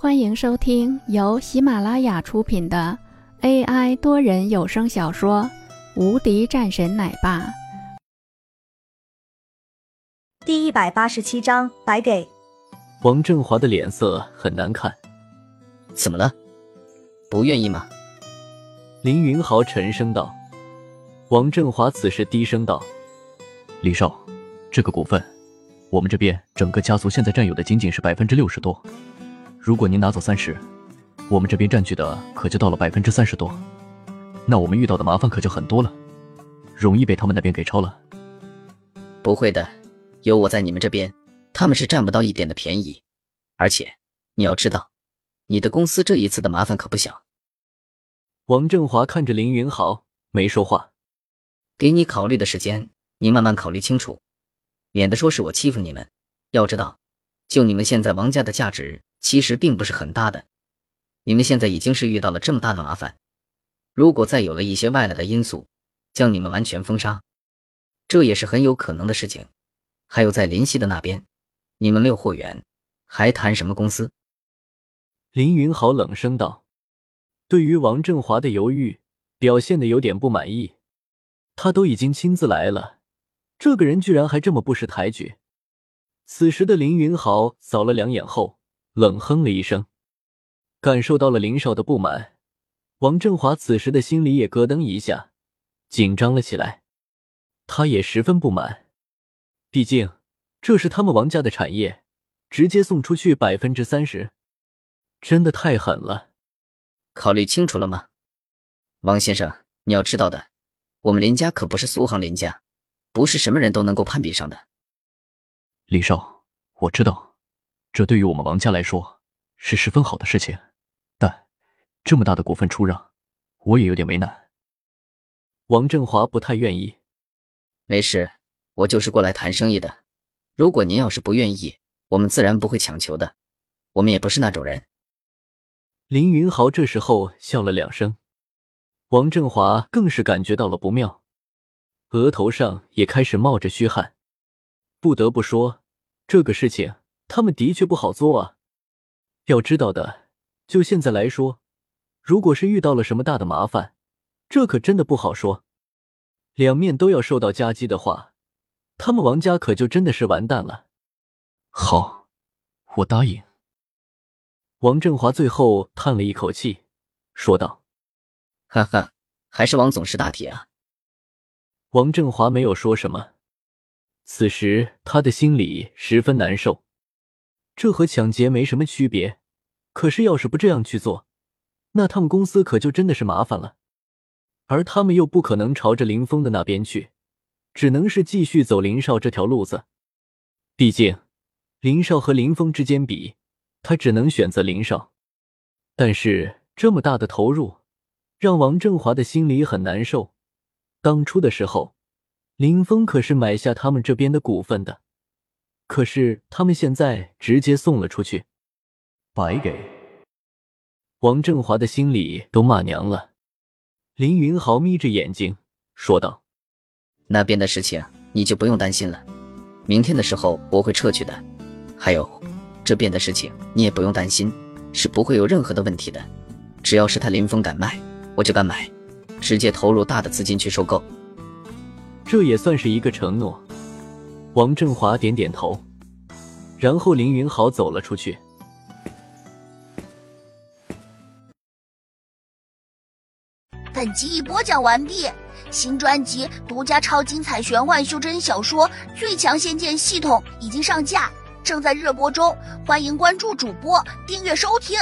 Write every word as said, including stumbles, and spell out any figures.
欢迎收听由喜马拉雅出品的 A I 多人有声小说《无敌战神奶爸》第一百八十七章白给。王振华的脸色很难看。怎么了？不愿意吗？林云豪沉声道。王振华此时低声道：李少，这个股份我们这边整个家族现在占有的仅仅是 百分之六十 多，如果您拿走 百分之三十， 我们这边占据的可就到了 百分之三十 多，那我们遇到的麻烦可就很多了，容易被他们那边给超了。不会的，有我在你们这边，他们是占不到一点的便宜。而且你要知道，你的公司这一次的麻烦可不小。王振华看着林云豪没说话。给你考虑的时间，你慢慢考虑清楚，免得说是我欺负你们。要知道，就你们现在王家的价值其实并不是很大的，你们现在已经是遇到了这么大的麻烦，如果再有了一些外来的因素将你们完全封杀，这也是很有可能的事情。还有在林西的那边，你们没有货源，还谈什么公司？林云豪冷声道。对于王振华的犹豫表现得有点不满意，他都已经亲自来了，这个人居然还这么不识抬举。此时的林云豪扫了两眼后冷哼了一声，感受到了林少的不满，王振华此时的心里也咯噔一下，紧张了起来。他也十分不满，毕竟这是他们王家的产业，直接送出去 百分之三十， 真的太狠了。考虑清楚了吗？王先生，你要知道的，我们林家可不是苏杭林家，不是什么人都能够攀比上的。李少，我知道这对于我们王家来说是十分好的事情，但这么大的股份出让，我也有点为难。王振华不太愿意。没事，我就是过来谈生意的，如果您要是不愿意，我们自然不会强求的，我们也不是那种人。林云豪这时候笑了两声，王振华更是感觉到了不妙，额头上也开始冒着虚汗。不得不说，这个事情他们的确不好做啊。要知道的，就现在来说，如果是遇到了什么大的麻烦，这可真的不好说。两面都要受到夹击的话，他们王家可就真的是完蛋了。好，我答应。王振华最后叹了一口气，说道。哈哈，还是王总是大体啊。王振华没有说什么，此时他的心里十分难受。这和抢劫没什么区别，可是要是不这样去做，那他们公司可就真的是麻烦了。而他们又不可能朝着林峰的那边去，只能是继续走林少这条路子。毕竟林少和林峰之间比，他只能选择林少。但是这么大的投入让王振华的心里很难受。当初的时候，林峰可是买下他们这边的股份的，可是他们现在直接送了出去，白给。王振华的心里都骂娘了。林云豪眯着眼睛说道：那边的事情你就不用担心了，明天的时候我会撤去的，还有这边的事情你也不用担心，是不会有任何的问题的，只要是他林峰敢卖，我就敢买，直接投入大的资金去收购。这也算是一个承诺。王振华点点头，然后林云豪走了出去。本集已播讲完毕，新专辑独家超精彩玄幻修真小说《最强仙剑系统》已经上架，正在热播中，欢迎关注主播，订阅收听。